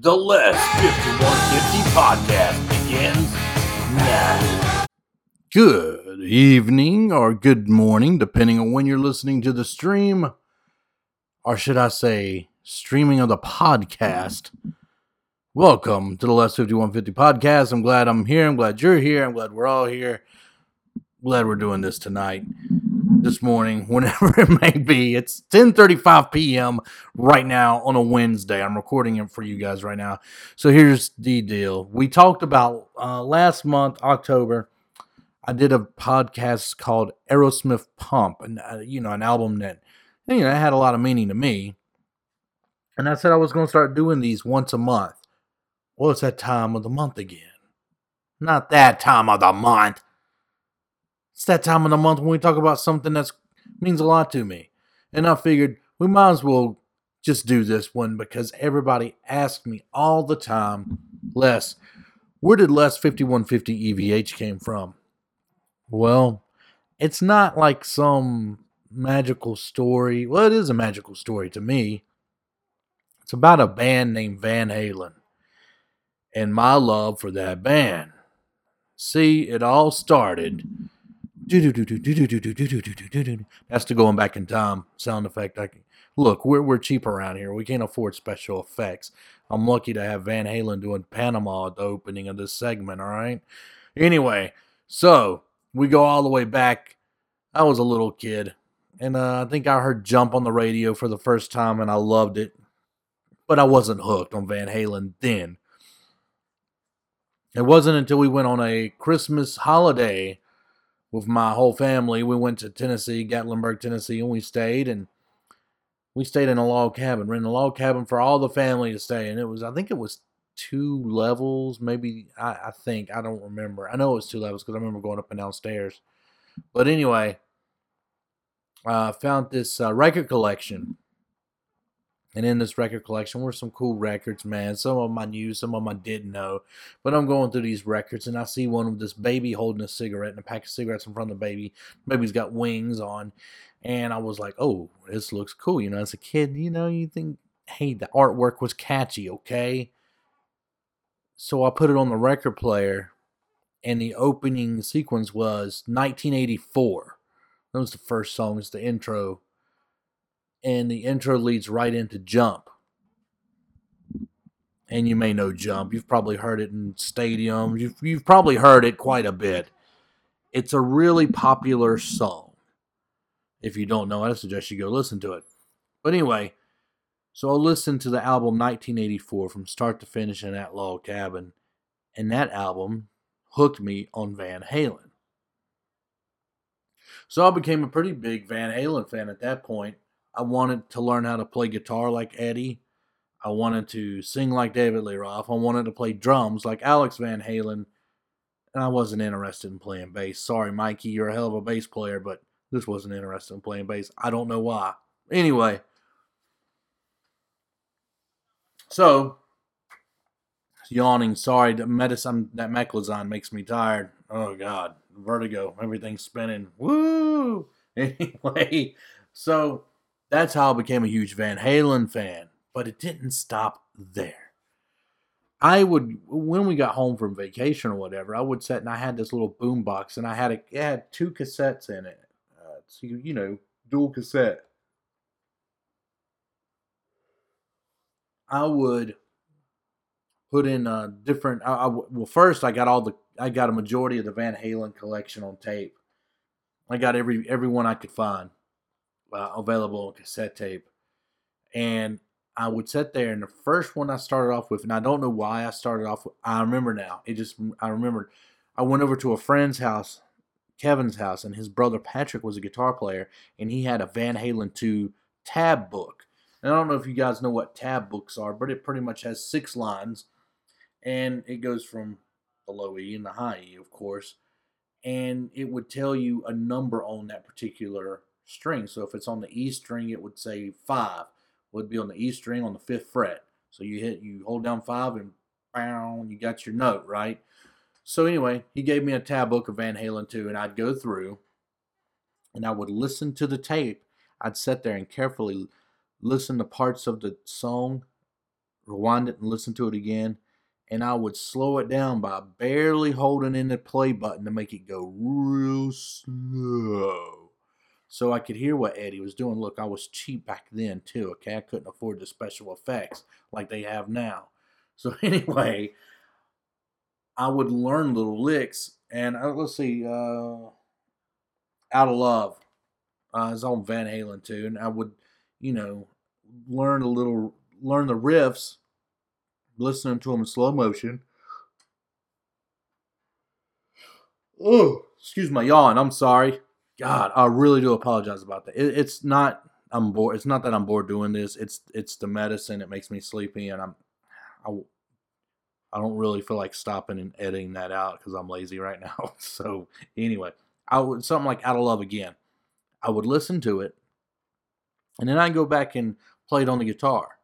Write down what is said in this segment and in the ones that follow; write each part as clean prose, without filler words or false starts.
The Less 5150 Podcast begins now. Good evening or good morning, depending on when you're listening to the stream. Or should I say, streaming of the podcast. Welcome to the Less 5150 Podcast. I'm glad I'm here. I'm glad you're here. I'm glad we're all here. Glad we're doing this tonight, this morning, whenever it may be. It's 10:35 p.m. right now on a Wednesday. I'm recording it for you guys right now. So here's the deal. We talked about last month, October, I did a podcast called Aerosmith Pump, and an album that had a lot of meaning to me. And I said I was going to start doing these once a month. Well, it's that time of the month again. Not that time of the month. It's that time of the month when we talk about something that means a lot to me. And I figured we might as well just do this one because everybody asks me all the time, Les, where did Les 5150 EVH came from? Well, it's not like some magical story. Well, it is a magical story to me. It's about a band named Van Halen and my love for that band. See, it all started... That's the going back in time sound effect. Look, we're cheap around here. We can't afford special effects. I'm lucky to have Van Halen doing Panama at the opening of this segment, all right? Anyway, so we go all the way back. I was a little kid, and I think I heard Jump on the radio for the first time, and I loved it. But I wasn't hooked on Van Halen then. It wasn't until we went on a Christmas holiday with my whole family. We went to Tennessee, Gatlinburg, Tennessee, and we stayed in a log cabin, rented a log cabin for all the family to stay. And it was 2 levels, maybe, I think, I don't remember. I know it was 2 levels because I remember going up and downstairs. But anyway, I found this record collection. And in this record collection were some cool records, man. Some of them I knew, some of them I didn't know. But I'm going through these records, and I see one of this baby holding a cigarette and a pack of cigarettes in front of the baby. The baby's got wings on. And I was like, oh, this looks cool. As a kid, you think, hey, the artwork was catchy, okay? So I put it on the record player, and the opening sequence was 1984. That was the first song. It's the intro. And the intro leads right into Jump. And you may know Jump. You've probably heard it in stadiums. You've probably heard it quite a bit. It's a really popular song. If you don't know it, I suggest you go listen to it. But anyway, so I listened to the album 1984 from start to finish in that log cabin. And that album hooked me on Van Halen. So I became a pretty big Van Halen fan at that point. I wanted to learn how to play guitar like Eddie. I wanted to sing like David Lee Roth. I wanted to play drums like Alex Van Halen. And I wasn't interested in playing bass. Sorry, Mikey, you're a hell of a bass player, but this wasn't interested in playing bass. I don't know why. Anyway. So, yawning. Sorry, that Meclizine makes me tired. Oh, God. Vertigo. Everything's spinning. Woo! Anyway. So... that's how I became a huge Van Halen fan, but it didn't stop there. When we got home from vacation or whatever, I would sit and I had this little boom box and it had 2 cassettes in it. So, dual cassette. I would put in a different, first I got a majority of the Van Halen collection on tape. I got every one I could find. Available on cassette tape, and I would sit there, and the first one I started off with, and I don't know why I started off with, I remember now, I remembered, I went over to a friend's house, Kevin's house, and his brother Patrick was a guitar player, and he had a Van Halen 2 tab book, and I don't know if you guys know what tab books are, but it pretty much has 6 lines, and it goes from the low E and the high E, of course, and it would tell you a number on that particular string. So if it's on the E string, it would say 5. Would be on the E string on the 5th fret. So you hold down 5 and bow, you got your note, right? So anyway, he gave me a tab book of Van Halen 2, and I'd go through and I would listen to the tape. I'd sit there and carefully listen to parts of the song, rewind it and listen to it again, and I would slow it down by barely holding in the play button to make it go real slow so I could hear what Eddie was doing. Look, I was cheap back then too, okay? I couldn't afford the special effects like they have now. So anyway, I would learn little licks, and let's see, Out of Love is on Van Halen 2, and I would, you know, learn the riffs, listening to them in slow motion. Oh, excuse my yawn. I'm sorry. God, I really do apologize about that. It's not I'm bored. It's not that I'm bored doing this. It's the medicine. It makes me sleepy, and I don't really feel like stopping and editing that out because I'm lazy right now. So anyway, I would something like Out of Love again. I would listen to it, and then I'd go back and play it on the guitar.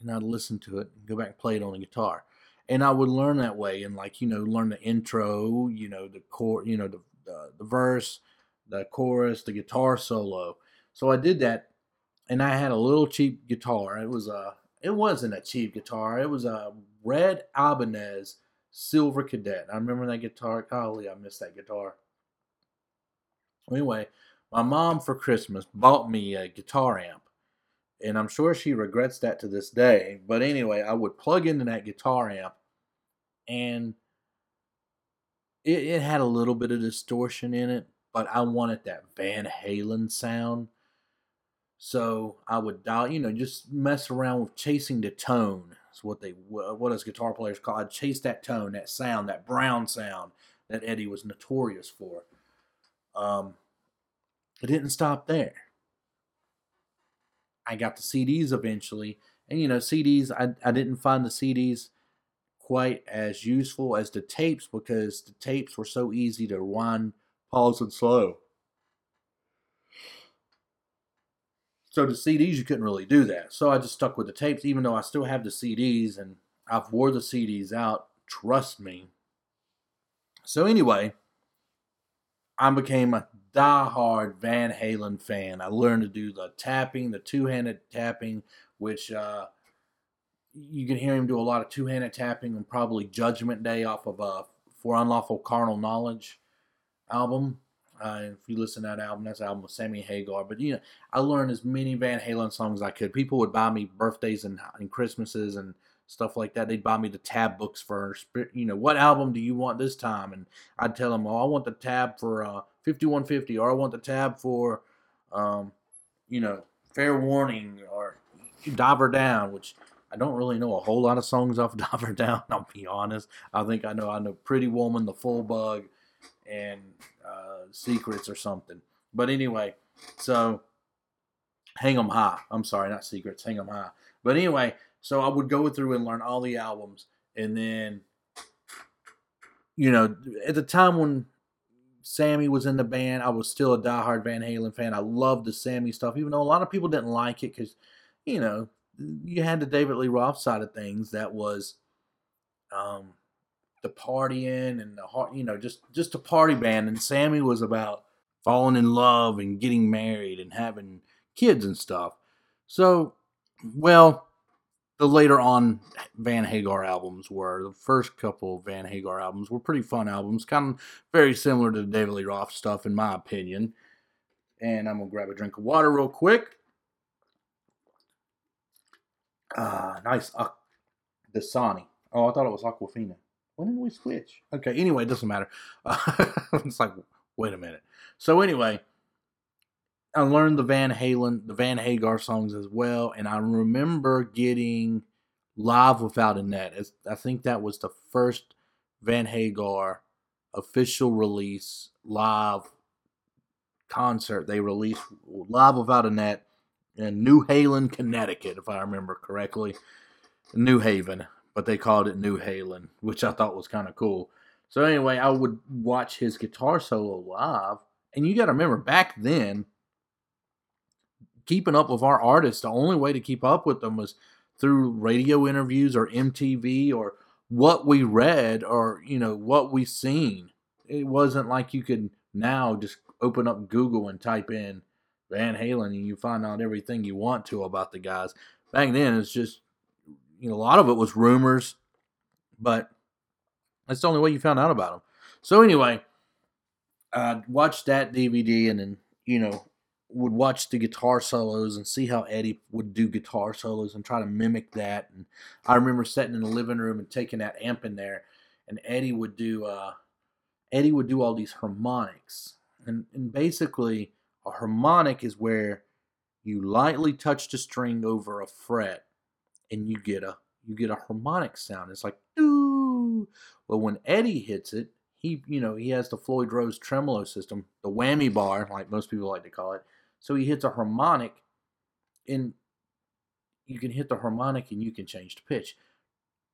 And I'd listen to it and go back and play it on the guitar. And I would learn that way and, like, you know, learn the intro, you know, the chord, you know, the verse, the chorus, the guitar solo. So I did that, and I had a little cheap guitar. It wasn't a cheap guitar. It was a red Ibanez Silver Cadet. I remember that guitar. Golly, I missed that guitar. Anyway, my mom for Christmas bought me a guitar amp, and I'm sure she regrets that to this day. But anyway, I would plug into that guitar amp, and it had a little bit of distortion in it, but I wanted that Van Halen sound. So I would dial, you know, just mess around with chasing the tone. That's what us guitar players call it. I'd chase that tone, that sound, that brown sound that Eddie was notorious for. It didn't stop there. I got the CDs eventually, and you know, CDs, I didn't find the CDs quite as useful as the tapes because the tapes were so easy to rewind, pause, and slow. So the CDs, you couldn't really do that. So I just stuck with the tapes, even though I still have the CDs, and I've wore the CDs out, trust me. So anyway, I became a diehard Van Halen fan. I learned to do the tapping, the two-handed tapping, which you can hear him do a lot of two-handed tapping on probably Judgment Day off of For Unlawful Carnal Knowledge album. If you listen to that album, that's the album with Sammy Hagar. But, you know, I learned as many Van Halen songs as I could. People would buy me birthdays and Christmases and stuff like that. They'd buy me the tab books for, you know, what album do you want this time? And I'd tell them, oh, I want the tab for 5150, or I want the tab for, you know, Fair Warning, or Diver Down, which I don't really know a whole lot of songs off Diver Down, I'll be honest. I think I know Pretty Woman, The Full Bug, and Secrets or something. But anyway, so Hang Them High. I'm sorry, not Secrets, Hang Them High. But anyway, so I would go through and learn all the albums, and then, you know, at the time when Sammy was in the band, I was still a diehard Van Halen fan. I loved the Sammy stuff, even though a lot of people didn't like it because, you know, you had the David Lee Roth side of things that was the partying and the, you know, just a party band, and Sammy was about falling in love and getting married and having kids and stuff. So, well, the later on Van Hagar albums were. The first couple of Van Hagar albums were pretty fun albums, kind of very similar to the David Lee Roth stuff, in my opinion. And I'm going to grab a drink of water real quick. Nice. Dasani. Oh, I thought it was Aquafina. When did we switch? Okay, anyway, it doesn't matter. It's like, wait a minute. So anyway, I learned the Van Hagar songs as well, and I remember getting Live Without a Net. I think that was the first Van Hagar official release live concert. They released Live Without a Net in New Haven, Connecticut, if I remember correctly. New Haven, but they called it New Haven, which I thought was kind of cool. So anyway, I would watch his guitar solo live, and you got to remember, back then, keeping up with our artists, the only way to keep up with them was through radio interviews or MTV or what we read or, you know, what we seen. It wasn't like you could now just open up Google and type in Van Halen and you find out everything you want to about the guys. Back then, it's just, you know, a lot of it was rumors, but that's the only way you found out about them. So anyway, I watched that DVD and then, you know, would watch the guitar solos and see how Eddie would do guitar solos and try to mimic that. And I remember sitting in the living room and taking that amp in there, and Eddie would do all these harmonics. And basically, a harmonic is where you lightly touch the string over a fret, and you get a harmonic sound. It's like, doo. Well, when Eddie hits it, he has the Floyd Rose tremolo system, the whammy bar, like most people like to call it. So he hits a harmonic, and you can hit the harmonic, and you can change the pitch.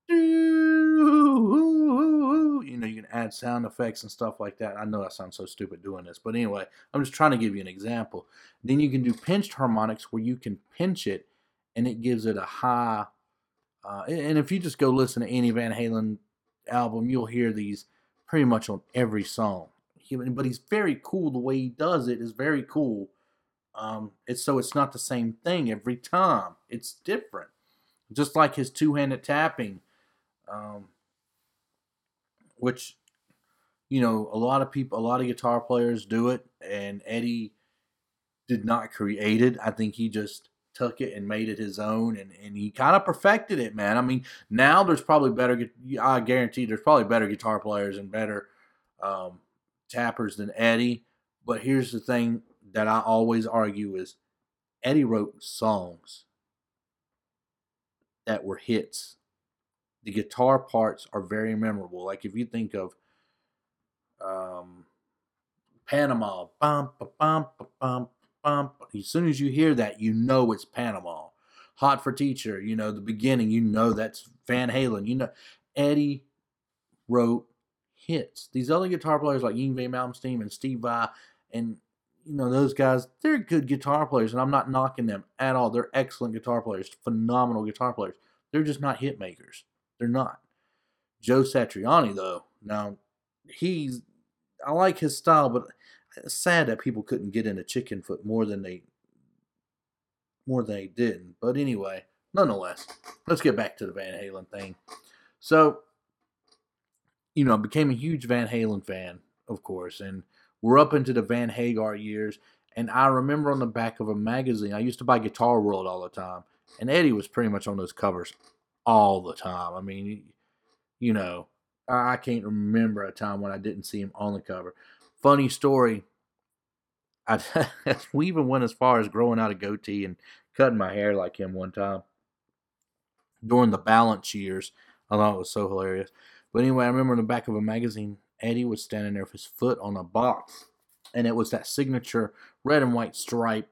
You know, you can add sound effects and stuff like that. I know I sound so stupid doing this, but anyway, I'm just trying to give you an example. Then you can do pinched harmonics where you can pinch it, and it gives it a high. And if you just go listen to any Van Halen album, you'll hear these pretty much on every song. But he's very cool. The way he does it is very cool. It's not the same thing every time. It's different. Just like his two-handed tapping, which, you know, a lot of guitar players do it, and Eddie did not create it. I think he just took it and made it his own, and he kind of perfected it, man. I mean, now there's probably better, I guarantee there's probably better guitar players and better tappers than Eddie, but here's the thing that I always argue is Eddie wrote songs that were hits. The guitar parts are very memorable. Like if you think of Panama, bum, ba, bum, ba, bum, bum. As soon as you hear that, you know it's Panama. Hot for Teacher, you know, the beginning, you know that's Van Halen. You know, Eddie wrote hits. These other guitar players like Yngwie Malmsteen and Steve Vai and, you know, those guys, they're good guitar players, and I'm not knocking them at all. They're excellent guitar players, phenomenal guitar players. They're just not hit makers. They're not. Joe Satriani, though, now, I like his style, but it's sad that people couldn't get into Chicken Foot more than they didn't. But anyway, nonetheless, let's get back to the Van Halen thing. So, you know, I became a huge Van Halen fan, of course, and we're up into the Van Hagar years, and I remember on the back of a magazine, I used to buy Guitar World all the time, and Eddie was pretty much on those covers all the time. I mean, you know, I can't remember a time when I didn't see him on the cover. Funny story, we even went as far as growing out a goatee and cutting my hair like him one time during the Balance years. I thought it was so hilarious. But anyway, I remember on the back of a magazine, Eddie was standing there with his foot on a box, and it was that signature red and white stripe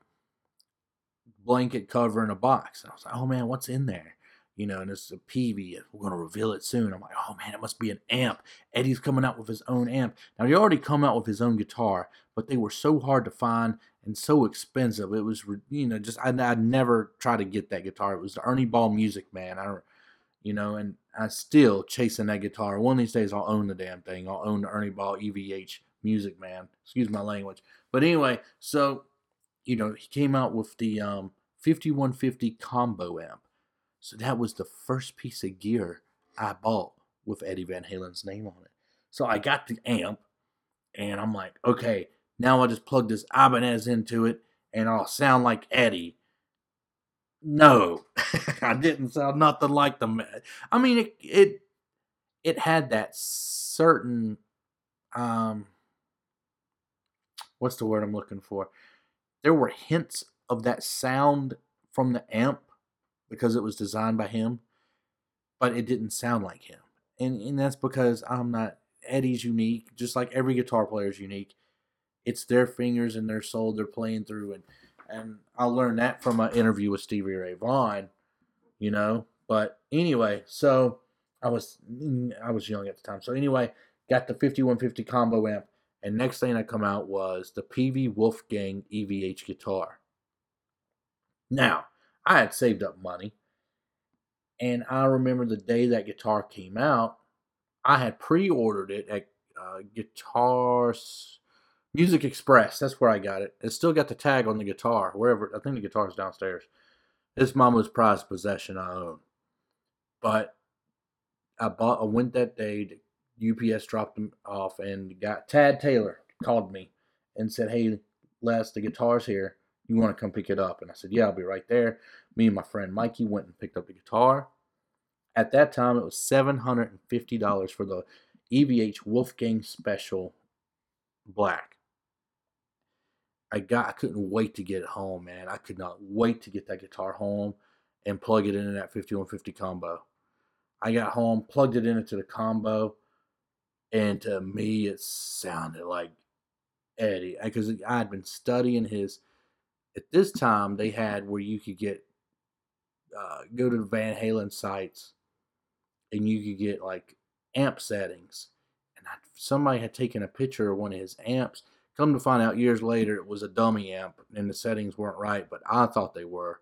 blanket cover in a box. And I was like, oh man, what's in there? You know, and it's a Peavey. We're going to reveal it soon. I'm like, oh man, it must be an amp. Eddie's coming out with his own amp. Now, he already come out with his own guitar, but they were so hard to find and so expensive. It was, you know, just, I never tried to get that guitar. It was the Ernie Ball Music Man. And I still chasing that guitar. One of these days, I'll own the damn thing. I'll own the Ernie Ball EVH Music Man. Excuse my language. But anyway, so, you know, he came out with the 5150 combo amp. So that was the first piece of gear I bought with Eddie Van Halen's name on it. So I got the amp, and I'm like, okay, now I just plug this Ibanez into it, and I'll sound like Eddie. No, I didn't sound nothing like the man. I mean, it had that certain, what's the word I'm looking for? There were hints of that sound from the amp because it was designed by him, but it didn't sound like him. And that's because Eddie's unique, just like every guitar player is unique. It's their fingers and their soul they're playing through, and I learned that from an interview with Stevie Ray Vaughan, you know. But anyway, so I was young at the time. So anyway, got the 5150 combo amp, and next thing that come out was the Peavey Wolfgang EVH guitar. Now, I had saved up money, and I remember the day that guitar came out, I had pre-ordered it at Guitar's Music Express. That's where I got it. It's still got the tag on the guitar. Wherever, I think the guitar's downstairs. It's my most prized possession I own. But I went that day. UPS dropped them off, and the guy, Tad Taylor, called me and said, "Hey, Les, the guitar's here. You want to come pick it up?" And I said, "Yeah, I'll be right there." Me and my friend Mikey went and picked up the guitar. At that time, it was $750 for the EVH Wolfgang Special Black. I couldn't wait to get it home, man. I could not wait to get that guitar home and plug it into that 5150 combo. I got home, plugged it into the combo, and to me, it sounded like Eddie. Because I had been studying his... At this time, they had where you could get... go to the Van Halen sites, and you could get, like, amp settings. And somebody had taken a picture of one of his amps. Come to find out years later, it was a dummy amp, and the settings weren't right, but I thought they were.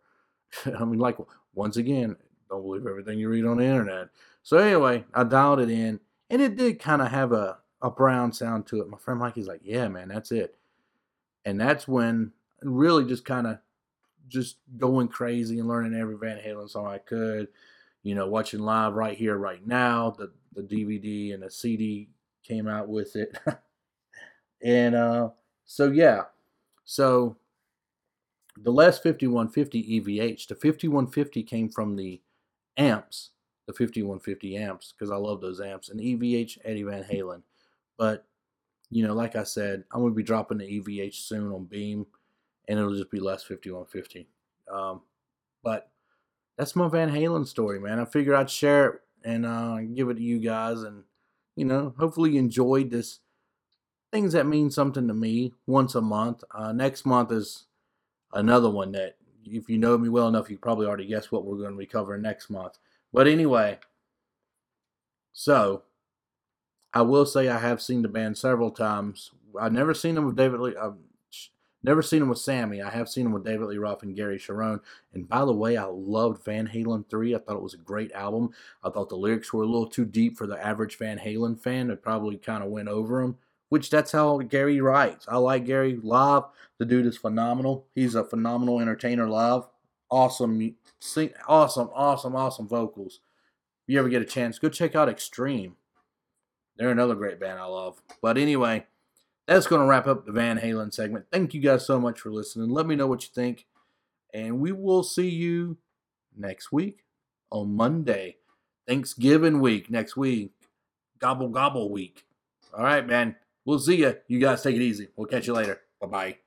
I mean, like, once again, don't believe everything you read on the internet. So anyway, I dialed it in, and it did kind of have a brown sound to it. My friend Mikey's like, "Yeah, man, that's it." And that's when really just kind of just going crazy and learning every Van Halen song I could, you know, watching live right here, right now. The DVD and the CD came out with it. And so, yeah. So, the last 5150 EVH, the 5150 came from the amps, the 5150 amps, because I love those amps, and EVH, Eddie Van Halen. But, you know, like I said, I'm going to be dropping the EVH soon on Beam, and it'll just be less 5150. But that's my Van Halen story, man. I figured I'd share it and give it to you guys, and, you know, hopefully you enjoyed this. Things that mean something to me once a month. Next month is another one that, if you know me well enough, you probably already guessed what we're going to be covering next month. But anyway, so I will say I have seen the band several times. I've never seen them with David Lee. I've never seen them with Sammy. I have seen them with David Lee Roth and Gary Cherone. And by the way, I loved Van Halen 3. I thought it was a great album. I thought the lyrics were a little too deep for the average Van Halen fan. It probably kind of went over them, which that's how Gary writes. I like Gary live. The dude is phenomenal. He's a phenomenal entertainer live. Awesome, awesome vocals. If you ever get a chance, go check out Extreme. They're another great band I love. But anyway, that's going to wrap up the Van Halen segment. Thank you guys so much for listening. Let me know what you think. And we will see you next week on Monday. Thanksgiving week next week. Gobble, gobble week. All right, man. We'll see ya. You guys take it easy. We'll catch you later. Bye-bye.